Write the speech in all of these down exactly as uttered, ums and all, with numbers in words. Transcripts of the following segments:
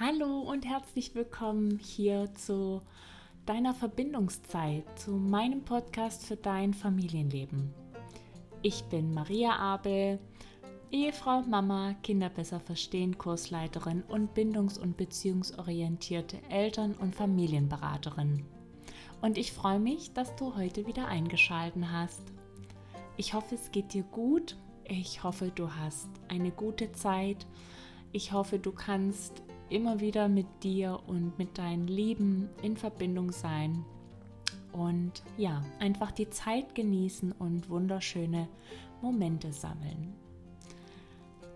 Hallo und herzlich willkommen hier zu deiner Verbindungszeit, zu meinem Podcast für dein Familienleben. Ich bin Maria Abel, Ehefrau, Mama, Kinder besser verstehen, Kursleiterin und bindungs- und beziehungsorientierte Eltern- und Familienberaterin. Und ich freue mich, dass du heute wieder eingeschaltet hast. Ich hoffe, es geht dir gut. Ich hoffe, du hast eine gute Zeit. Ich hoffe, du kannst immer wieder mit dir und mit deinen Lieben in Verbindung sein und ja, einfach die Zeit genießen und wunderschöne Momente sammeln.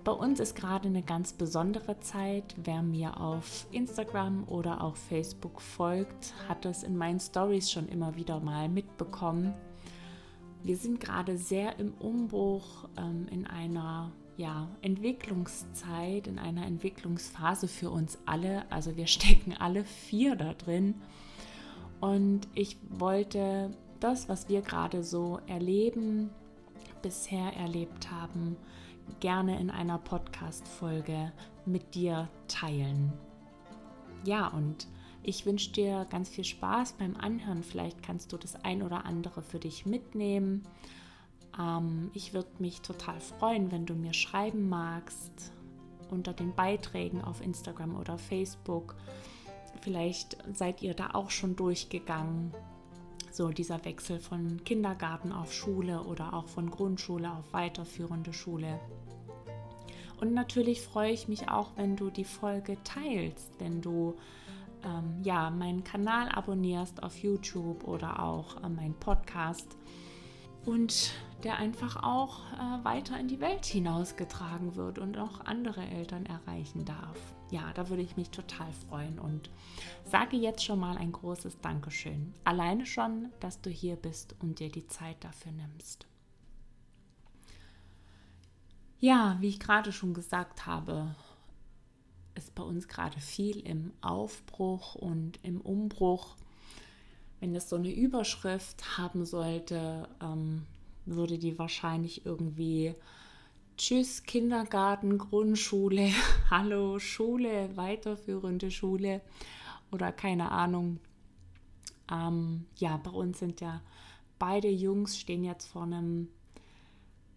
Bei uns ist gerade eine ganz besondere Zeit. Wer mir auf Instagram oder auch Facebook folgt, hat das in meinen Stories schon immer wieder mal mitbekommen. Wir sind gerade sehr im Umbruch, ähm, in einer Ja, Entwicklungszeit, in einer Entwicklungsphase für uns alle. Also wir stecken alle vier da drin. Und ich wollte das, was wir gerade so erleben, bisher erlebt haben, gerne in einer Podcast-Folge mit dir teilen. Ja, und ich wünsche dir ganz viel Spaß beim Anhören. Vielleicht kannst du das ein oder andere für dich mitnehmen. Ich würde mich total freuen, wenn du mir schreiben magst unter den Beiträgen auf Instagram oder Facebook. Vielleicht seid ihr da auch schon durchgegangen. So dieser Wechsel von Kindergarten auf Schule oder auch von Grundschule auf weiterführende Schule. Und natürlich freue ich mich auch, wenn du die Folge teilst, wenn du ähm, ja, meinen Kanal abonnierst auf YouTube oder auch äh, meinen Podcast. Und der einfach auch äh, weiter in die Welt hinausgetragen wird und auch andere Eltern erreichen darf. Ja, da würde ich mich total freuen und sage jetzt schon mal ein großes Dankeschön. Alleine schon, dass du hier bist und dir die Zeit dafür nimmst. Ja, wie ich gerade schon gesagt habe, ist bei uns gerade viel im Aufbruch und im Umbruch. Wenn das so eine Überschrift haben sollte, ähm, würde die wahrscheinlich irgendwie Tschüss, Kindergarten, Grundschule, Hallo, Schule, weiterführende Schule oder keine Ahnung. Ähm, ja, bei uns sind ja beide Jungs stehen jetzt vor einem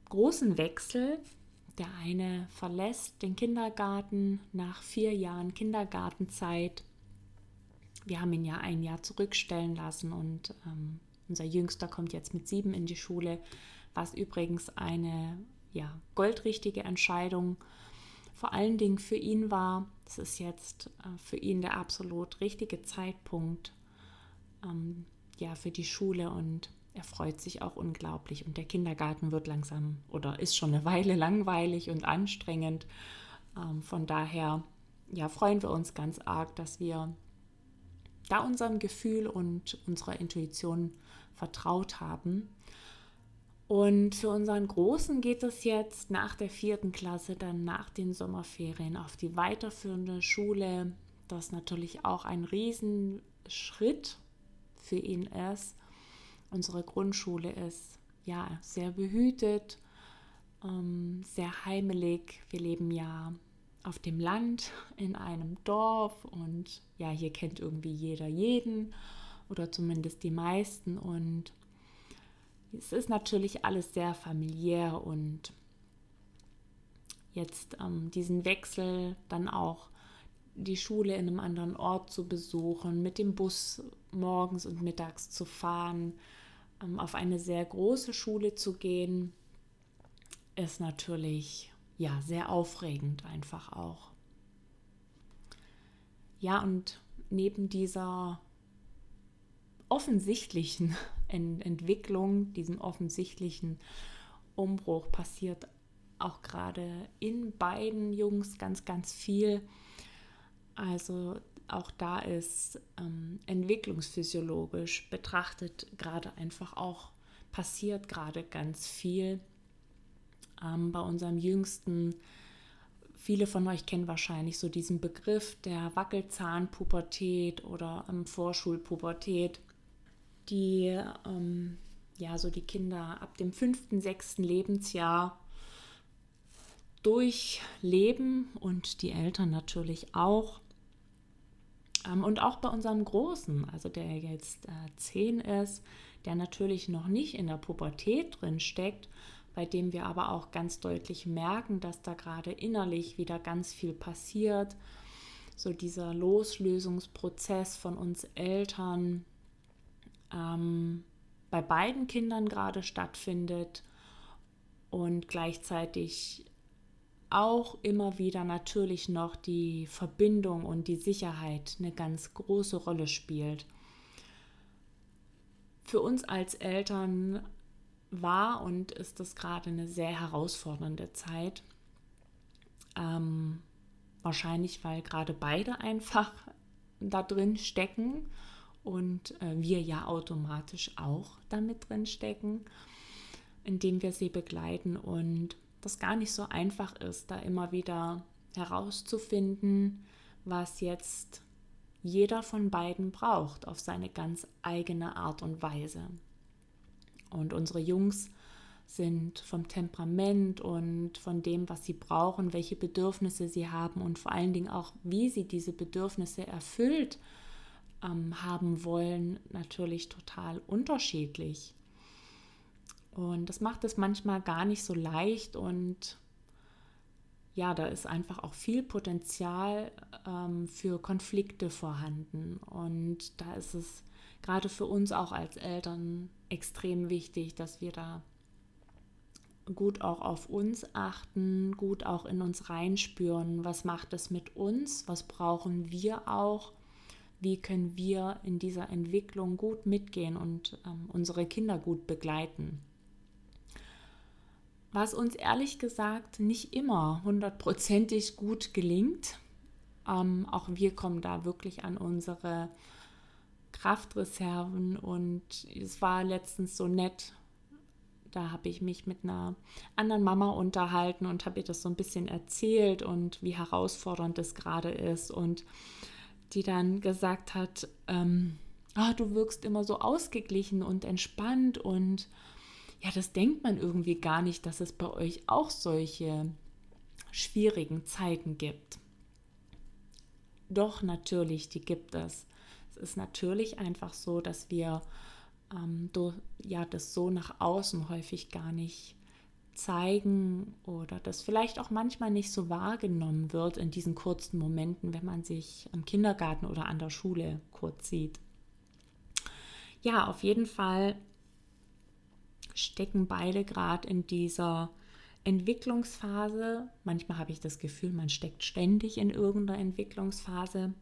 großen Wechsel. Der eine verlässt den Kindergarten nach vier Jahren Kindergartenzeit. Wir haben ihn ja ein Jahr zurückstellen lassen und ähm, unser Jüngster kommt jetzt mit sieben in die Schule, was übrigens eine ja, goldrichtige Entscheidung vor allen Dingen für ihn war. Das ist jetzt äh, für ihn der absolut richtige Zeitpunkt ähm, ja, für die Schule und er freut sich auch unglaublich. Und der Kindergarten wird langsam oder ist schon eine Weile langweilig und anstrengend. Ähm, von daher ja, freuen wir uns ganz arg, dass wir da unserem Gefühl und unserer Intuition vertraut haben. Und für unseren Großen geht es jetzt nach der vierten Klasse, dann nach den Sommerferien auf die weiterführende Schule. Das ist natürlich auch ein Riesenschritt für ihn ist. Unsere Grundschule ist ja sehr behütet, sehr heimelig. Wir leben ja auf dem Land, in einem Dorf und ja, hier kennt irgendwie jeder jeden oder zumindest die meisten und es ist natürlich alles sehr familiär und jetzt ähm, diesen Wechsel, dann auch die Schule in einem anderen Ort zu besuchen, mit dem Bus morgens und mittags zu fahren, ähm, auf eine sehr große Schule zu gehen, ist natürlich ja, sehr aufregend einfach auch. Ja, und neben dieser offensichtlichen Ent- Entwicklung, diesem offensichtlichen Umbruch passiert auch gerade in beiden Jungs ganz, ganz viel. Also auch da ist ähm, entwicklungsphysiologisch betrachtet gerade einfach auch, passiert gerade ganz viel. Bei unserem Jüngsten, viele von euch kennen wahrscheinlich so diesen Begriff der Wackelzahnpubertät oder ähm, Vorschulpubertät, die ähm, ja so die Kinder ab dem fünften, sechsten Lebensjahr durchleben und die Eltern natürlich auch. Ähm, und auch bei unserem Großen, also der jetzt äh, zehn ist, der natürlich noch nicht in der Pubertät drin steckt, bei dem wir aber auch ganz deutlich merken, dass da gerade innerlich wieder ganz viel passiert. So dieser Loslösungsprozess von uns Eltern ähm, bei beiden Kindern gerade stattfindet und gleichzeitig auch immer wieder natürlich noch die Verbindung und die Sicherheit eine ganz große Rolle spielt. Für uns als Eltern war und ist das gerade eine sehr herausfordernde Zeit. Ähm, wahrscheinlich, weil gerade beide einfach da drin stecken und äh, wir ja automatisch auch damit drin stecken, indem wir sie begleiten und das gar nicht so einfach ist, da immer wieder herauszufinden, was jetzt jeder von beiden braucht auf seine ganz eigene Art und Weise. Und unsere Jungs sind vom Temperament und von dem, was sie brauchen, welche Bedürfnisse sie haben und vor allen Dingen auch, wie sie diese Bedürfnisse erfüllt ähm, haben wollen, natürlich total unterschiedlich. Und das macht es manchmal gar nicht so leicht und ja, da ist einfach auch viel Potenzial ähm, für Konflikte vorhanden. Und da ist es gerade für uns auch als Eltern extrem wichtig, dass wir da gut auch auf uns achten, gut auch in uns reinspüren, was macht es mit uns, was brauchen wir auch, wie können wir in dieser Entwicklung gut mitgehen und ähm, unsere Kinder gut begleiten. Was uns ehrlich gesagt nicht immer hundertprozentig gut gelingt. Ähm, auch wir kommen da wirklich an unsere Kraftreserven und es war letztens so nett, da habe ich mich mit einer anderen Mama unterhalten und habe ihr das so ein bisschen erzählt und wie herausfordernd das gerade ist und die dann gesagt hat, ähm, oh, du wirkst immer so ausgeglichen und entspannt und ja, das denkt man irgendwie gar nicht, dass es bei euch auch solche schwierigen Zeiten gibt. Doch natürlich, die gibt es. Es ist natürlich einfach so, dass wir ähm, do, ja, das so nach außen häufig gar nicht zeigen oder das vielleicht auch manchmal nicht so wahrgenommen wird in diesen kurzen Momenten, wenn man sich im Kindergarten oder an der Schule kurz sieht. Ja, auf jeden Fall stecken beide gerade in dieser Entwicklungsphase. Manchmal habe ich das Gefühl, man steckt ständig in irgendeiner Entwicklungsphase.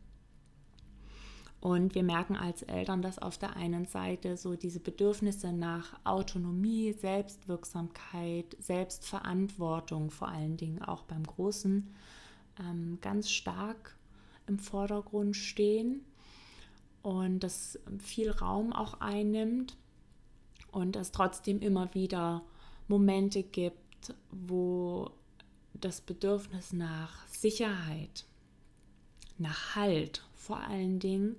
Und wir merken als Eltern, dass auf der einen Seite so diese Bedürfnisse nach Autonomie, Selbstwirksamkeit, Selbstverantwortung, vor allen Dingen auch beim Großen, ganz stark im Vordergrund stehen und das viel Raum auch einnimmt und es trotzdem immer wieder Momente gibt, wo das Bedürfnis nach Sicherheit, nach Halt vor allen Dingen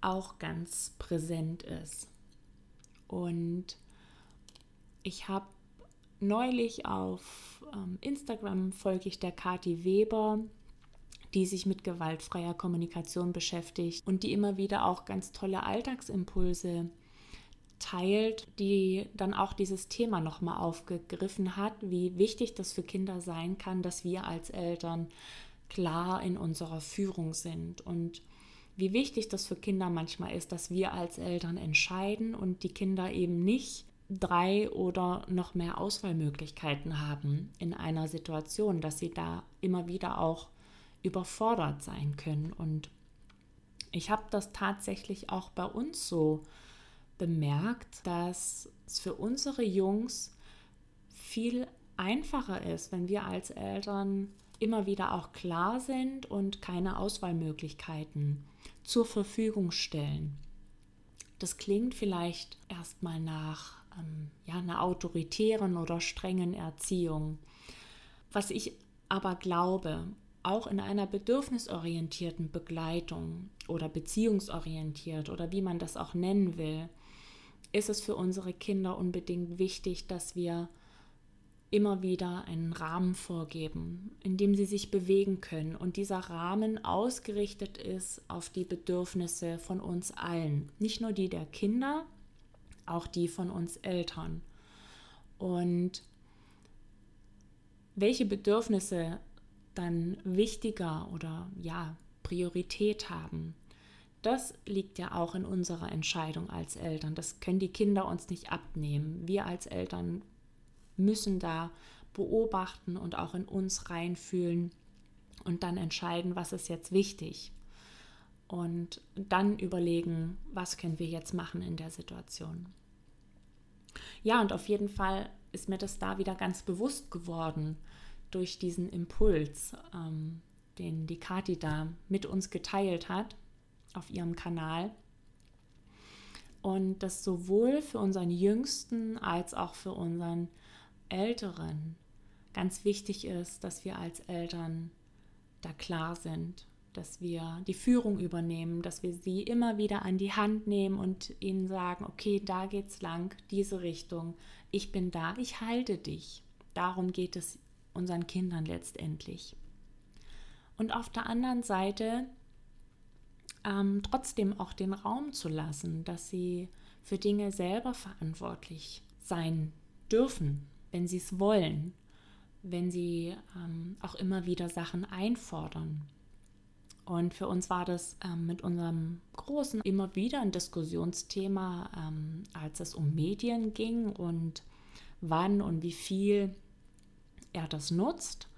auch ganz präsent ist. Und ich habe neulich auf ähm, Instagram, folge ich der Kathi Weber, die sich mit gewaltfreier Kommunikation beschäftigt und die immer wieder auch ganz tolle Alltagsimpulse teilt, die dann auch dieses Thema nochmal aufgegriffen hat, wie wichtig das für Kinder sein kann, dass wir als Eltern klar in unserer Führung sind und wie wichtig das für Kinder manchmal ist, dass wir als Eltern entscheiden und die Kinder eben nicht drei oder noch mehr Auswahlmöglichkeiten haben in einer Situation, dass sie da immer wieder auch überfordert sein können. Und ich habe das tatsächlich auch bei uns so bemerkt, dass es für unsere Jungs viel einfacher ist, wenn wir als Eltern immer wieder auch klar sind und keine Auswahlmöglichkeiten zur Verfügung stellen. Das klingt vielleicht erstmal nach ähm, ja, einer autoritären oder strengen Erziehung. Was ich aber glaube, auch in einer bedürfnisorientierten Begleitung oder beziehungsorientiert oder wie man das auch nennen will, ist es für unsere Kinder unbedingt wichtig, dass wir immer wieder einen Rahmen vorgeben, in dem sie sich bewegen können. Und dieser Rahmen ausgerichtet ist auf die Bedürfnisse von uns allen. Nicht nur die der Kinder, auch die von uns Eltern. Und welche Bedürfnisse dann wichtiger oder ja, Priorität haben, das liegt ja auch in unserer Entscheidung als Eltern. Das können die Kinder uns nicht abnehmen. Wir als Eltern müssen da beobachten und auch in uns reinfühlen und dann entscheiden, was ist jetzt wichtig. Und dann überlegen, was können wir jetzt machen in der Situation. Ja, und auf jeden Fall ist mir das da wieder ganz bewusst geworden durch diesen Impuls, ähm, den die Kathi da mit uns geteilt hat auf ihrem Kanal. Und das sowohl für unseren Jüngsten als auch für unseren Älteren ganz wichtig ist, dass wir als Eltern da klar sind, dass wir die Führung übernehmen, dass wir sie immer wieder an die Hand nehmen und ihnen sagen, okay, da geht's lang, diese Richtung, ich bin da, ich halte dich. Darum geht es unseren Kindern letztendlich. Und auf der anderen Seite ähm, trotzdem auch den Raum zu lassen, dass sie für Dinge selber verantwortlich sein dürfen, wenn sie es wollen, wenn sie ähm, auch immer wieder Sachen einfordern. Und für uns war das ähm, mit unserem Großen immer wieder ein Diskussionsthema, ähm, als es um Medien ging und wann und wie viel er das nutzt.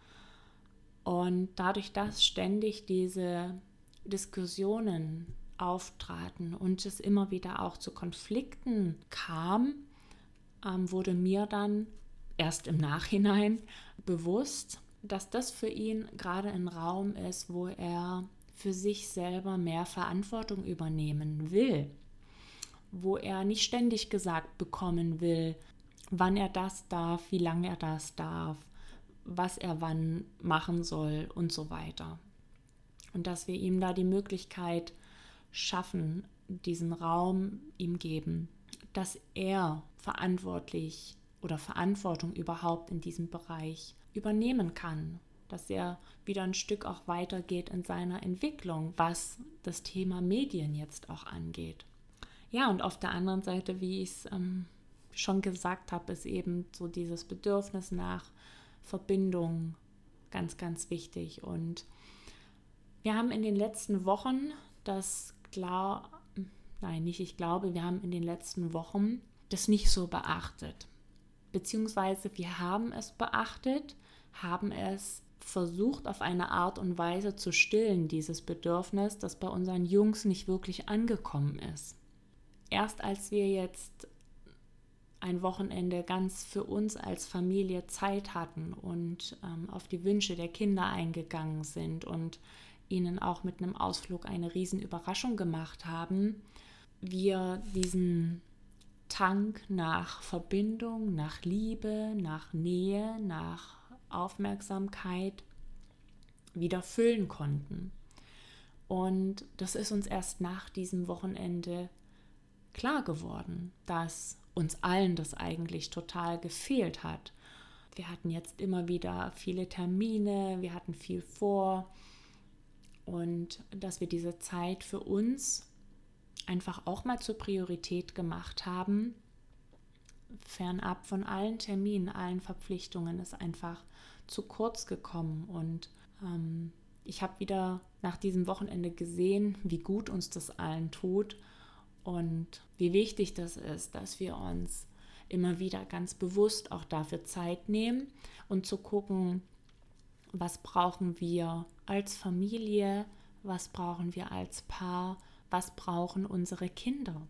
Und dadurch, dass ständig diese Diskussionen auftraten und es immer wieder auch zu Konflikten kam, ähm, wurde mir dann erst im Nachhinein bewusst, dass das für ihn gerade ein Raum ist, wo er für sich selber mehr Verantwortung übernehmen will, wo er nicht ständig gesagt bekommen will, wann er das darf, wie lange er das darf, was er wann machen soll und so weiter. Und dass wir ihm da die Möglichkeit schaffen, diesen Raum ihm geben, dass er verantwortlich oder Verantwortung überhaupt in diesem Bereich übernehmen kann, dass er wieder ein Stück auch weitergeht in seiner Entwicklung, was das Thema Medien jetzt auch angeht. Ja, und auf der anderen Seite, wie ich es ähm, schon gesagt habe, ist eben so dieses Bedürfnis nach Verbindung ganz, ganz wichtig. Und wir haben in den letzten Wochen das klar, nein, nicht ich glaube, wir haben in den letzten Wochen das nicht so beachtet. Beziehungsweise wir haben es beachtet, haben es versucht, auf eine Art und Weise zu stillen, dieses Bedürfnis, das bei unseren Jungs nicht wirklich angekommen ist. Erst als wir jetzt ein Wochenende ganz für uns als Familie Zeit hatten und ähm, auf die Wünsche der Kinder eingegangen sind und ihnen auch mit einem Ausflug eine Riesenüberraschung gemacht haben, wir diesen Tank nach Verbindung, nach Liebe, nach Nähe, nach Aufmerksamkeit wieder füllen konnten. Und das ist uns erst nach diesem Wochenende klar geworden, dass uns allen das eigentlich total gefehlt hat. Wir hatten jetzt immer wieder viele Termine, wir hatten viel vor und dass wir diese Zeit für uns einfach auch mal zur Priorität gemacht haben, fernab von allen Terminen, allen Verpflichtungen, ist einfach zu kurz gekommen. Und ähm, ich habe wieder nach diesem Wochenende gesehen, wie gut uns das allen tut und wie wichtig das ist, dass wir uns immer wieder ganz bewusst auch dafür Zeit nehmen und zu gucken, was brauchen wir als Familie, was brauchen wir als Paar, was brauchen unsere Kinder?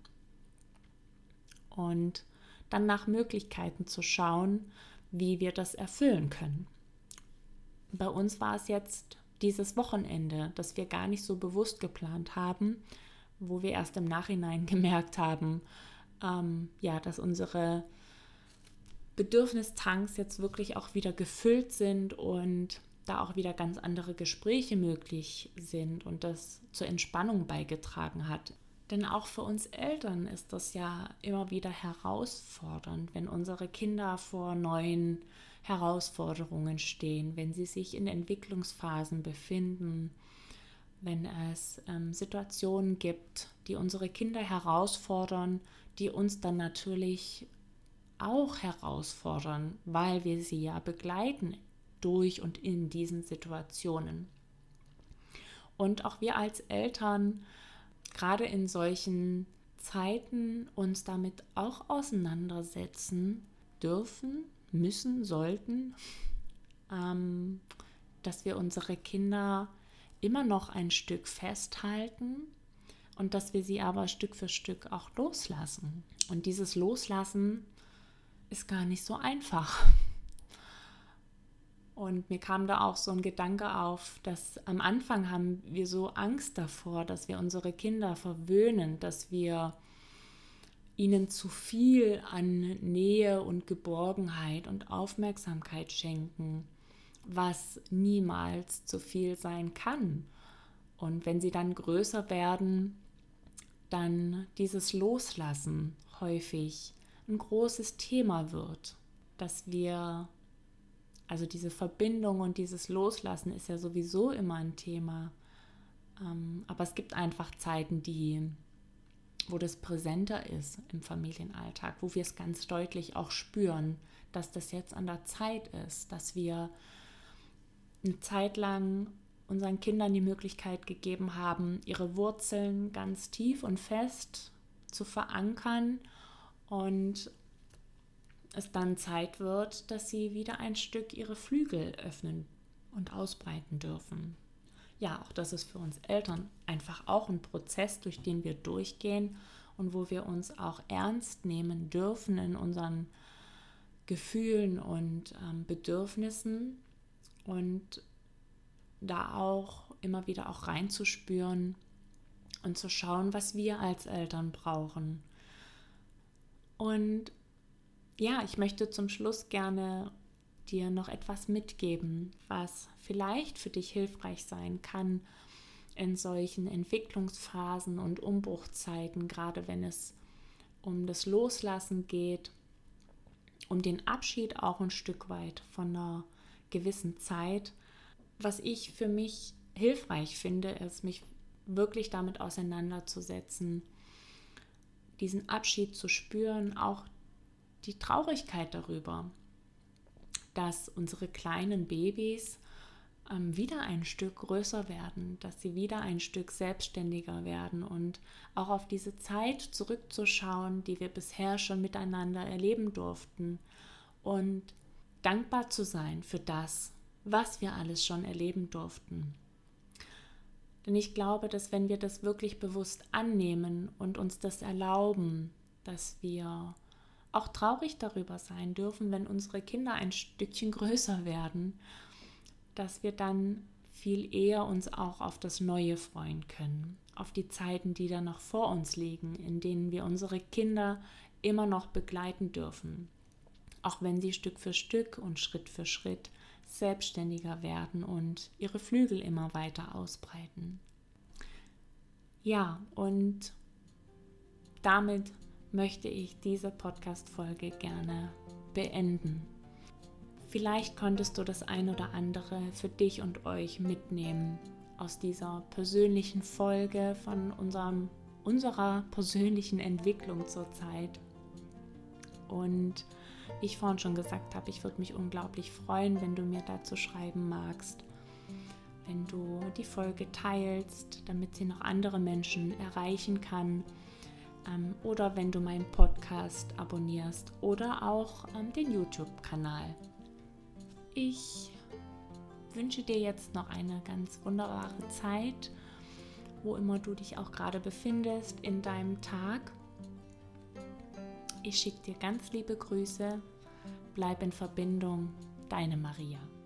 Und dann nach Möglichkeiten zu schauen, wie wir das erfüllen können. Bei uns war es jetzt dieses Wochenende, das wir gar nicht so bewusst geplant haben, wo wir erst im Nachhinein gemerkt haben, ähm, ja, dass unsere Bedürfnistanks jetzt wirklich auch wieder gefüllt sind und da auch wieder ganz andere Gespräche möglich sind und das zur Entspannung beigetragen hat. Denn auch für uns Eltern ist das ja immer wieder herausfordernd, wenn unsere Kinder vor neuen Herausforderungen stehen, wenn sie sich in Entwicklungsphasen befinden, wenn es ähm, Situationen gibt, die unsere Kinder herausfordern, die uns dann natürlich auch herausfordern, weil wir sie ja begleiten durch und in diesen Situationen. Und auch wir als Eltern gerade in solchen Zeiten uns damit auch auseinandersetzen dürfen, müssen, sollten, ähm, dass wir unsere Kinder immer noch ein Stück festhalten und dass wir sie aber Stück für Stück auch loslassen. Und dieses Loslassen ist gar nicht so einfach. Und mir kam da auch so ein Gedanke auf, dass am Anfang haben wir so Angst davor, dass wir unsere Kinder verwöhnen, dass wir ihnen zu viel an Nähe und Geborgenheit und Aufmerksamkeit schenken, was niemals zu viel sein kann. Und wenn sie dann größer werden, dann dieses Loslassen häufig ein großes Thema wird, dass wir... Also diese Verbindung und dieses Loslassen ist ja sowieso immer ein Thema. Aber es gibt einfach Zeiten, die, wo das präsenter ist im Familienalltag, wo wir es ganz deutlich auch spüren, dass das jetzt an der Zeit ist, dass wir eine Zeit lang unseren Kindern die Möglichkeit gegeben haben, ihre Wurzeln ganz tief und fest zu verankern und es dann Zeit wird, dass sie wieder ein Stück ihre Flügel öffnen und ausbreiten dürfen. Ja, auch das ist für uns Eltern einfach auch ein Prozess, durch den wir durchgehen und wo wir uns auch ernst nehmen dürfen in unseren Gefühlen und ähm, Bedürfnissen und da auch immer wieder auch reinzuspüren und zu schauen, was wir als Eltern brauchen. Und ja, ich möchte zum Schluss gerne dir noch etwas mitgeben, was vielleicht für dich hilfreich sein kann in solchen Entwicklungsphasen und Umbruchzeiten, gerade wenn es um das Loslassen geht, um den Abschied auch ein Stück weit von einer gewissen Zeit. Was ich für mich hilfreich finde, ist, mich wirklich damit auseinanderzusetzen, diesen Abschied zu spüren, auch die Traurigkeit darüber, dass unsere kleinen Babys ähm, wieder ein Stück größer werden, dass sie wieder ein Stück selbstständiger werden und auch auf diese Zeit zurückzuschauen, die wir bisher schon miteinander erleben durften und dankbar zu sein für das, was wir alles schon erleben durften. Denn ich glaube, dass wenn wir das wirklich bewusst annehmen und uns das erlauben, dass wir auch traurig darüber sein dürfen, wenn unsere Kinder ein Stückchen größer werden, dass wir dann viel eher uns auch auf das Neue freuen können, auf die Zeiten, die da noch vor uns liegen, in denen wir unsere Kinder immer noch begleiten dürfen, auch wenn sie Stück für Stück und Schritt für Schritt selbstständiger werden und ihre Flügel immer weiter ausbreiten. Ja, und damit möchte ich diese Podcast-Folge gerne beenden. Vielleicht konntest du das ein oder andere für dich und euch mitnehmen aus dieser persönlichen Folge von unserem, unserer persönlichen Entwicklung zurzeit. Und wie ich vorhin schon gesagt habe, ich würde mich unglaublich freuen, wenn du mir dazu schreiben magst, wenn du die Folge teilst, damit sie noch andere Menschen erreichen kann. Oder wenn du meinen Podcast abonnierst oder auch den YouTube-Kanal. Ich wünsche dir jetzt noch eine ganz wunderbare Zeit, wo immer du dich auch gerade befindest in deinem Tag. Ich schicke dir ganz liebe Grüße. Bleib in Verbindung. Deine Maria.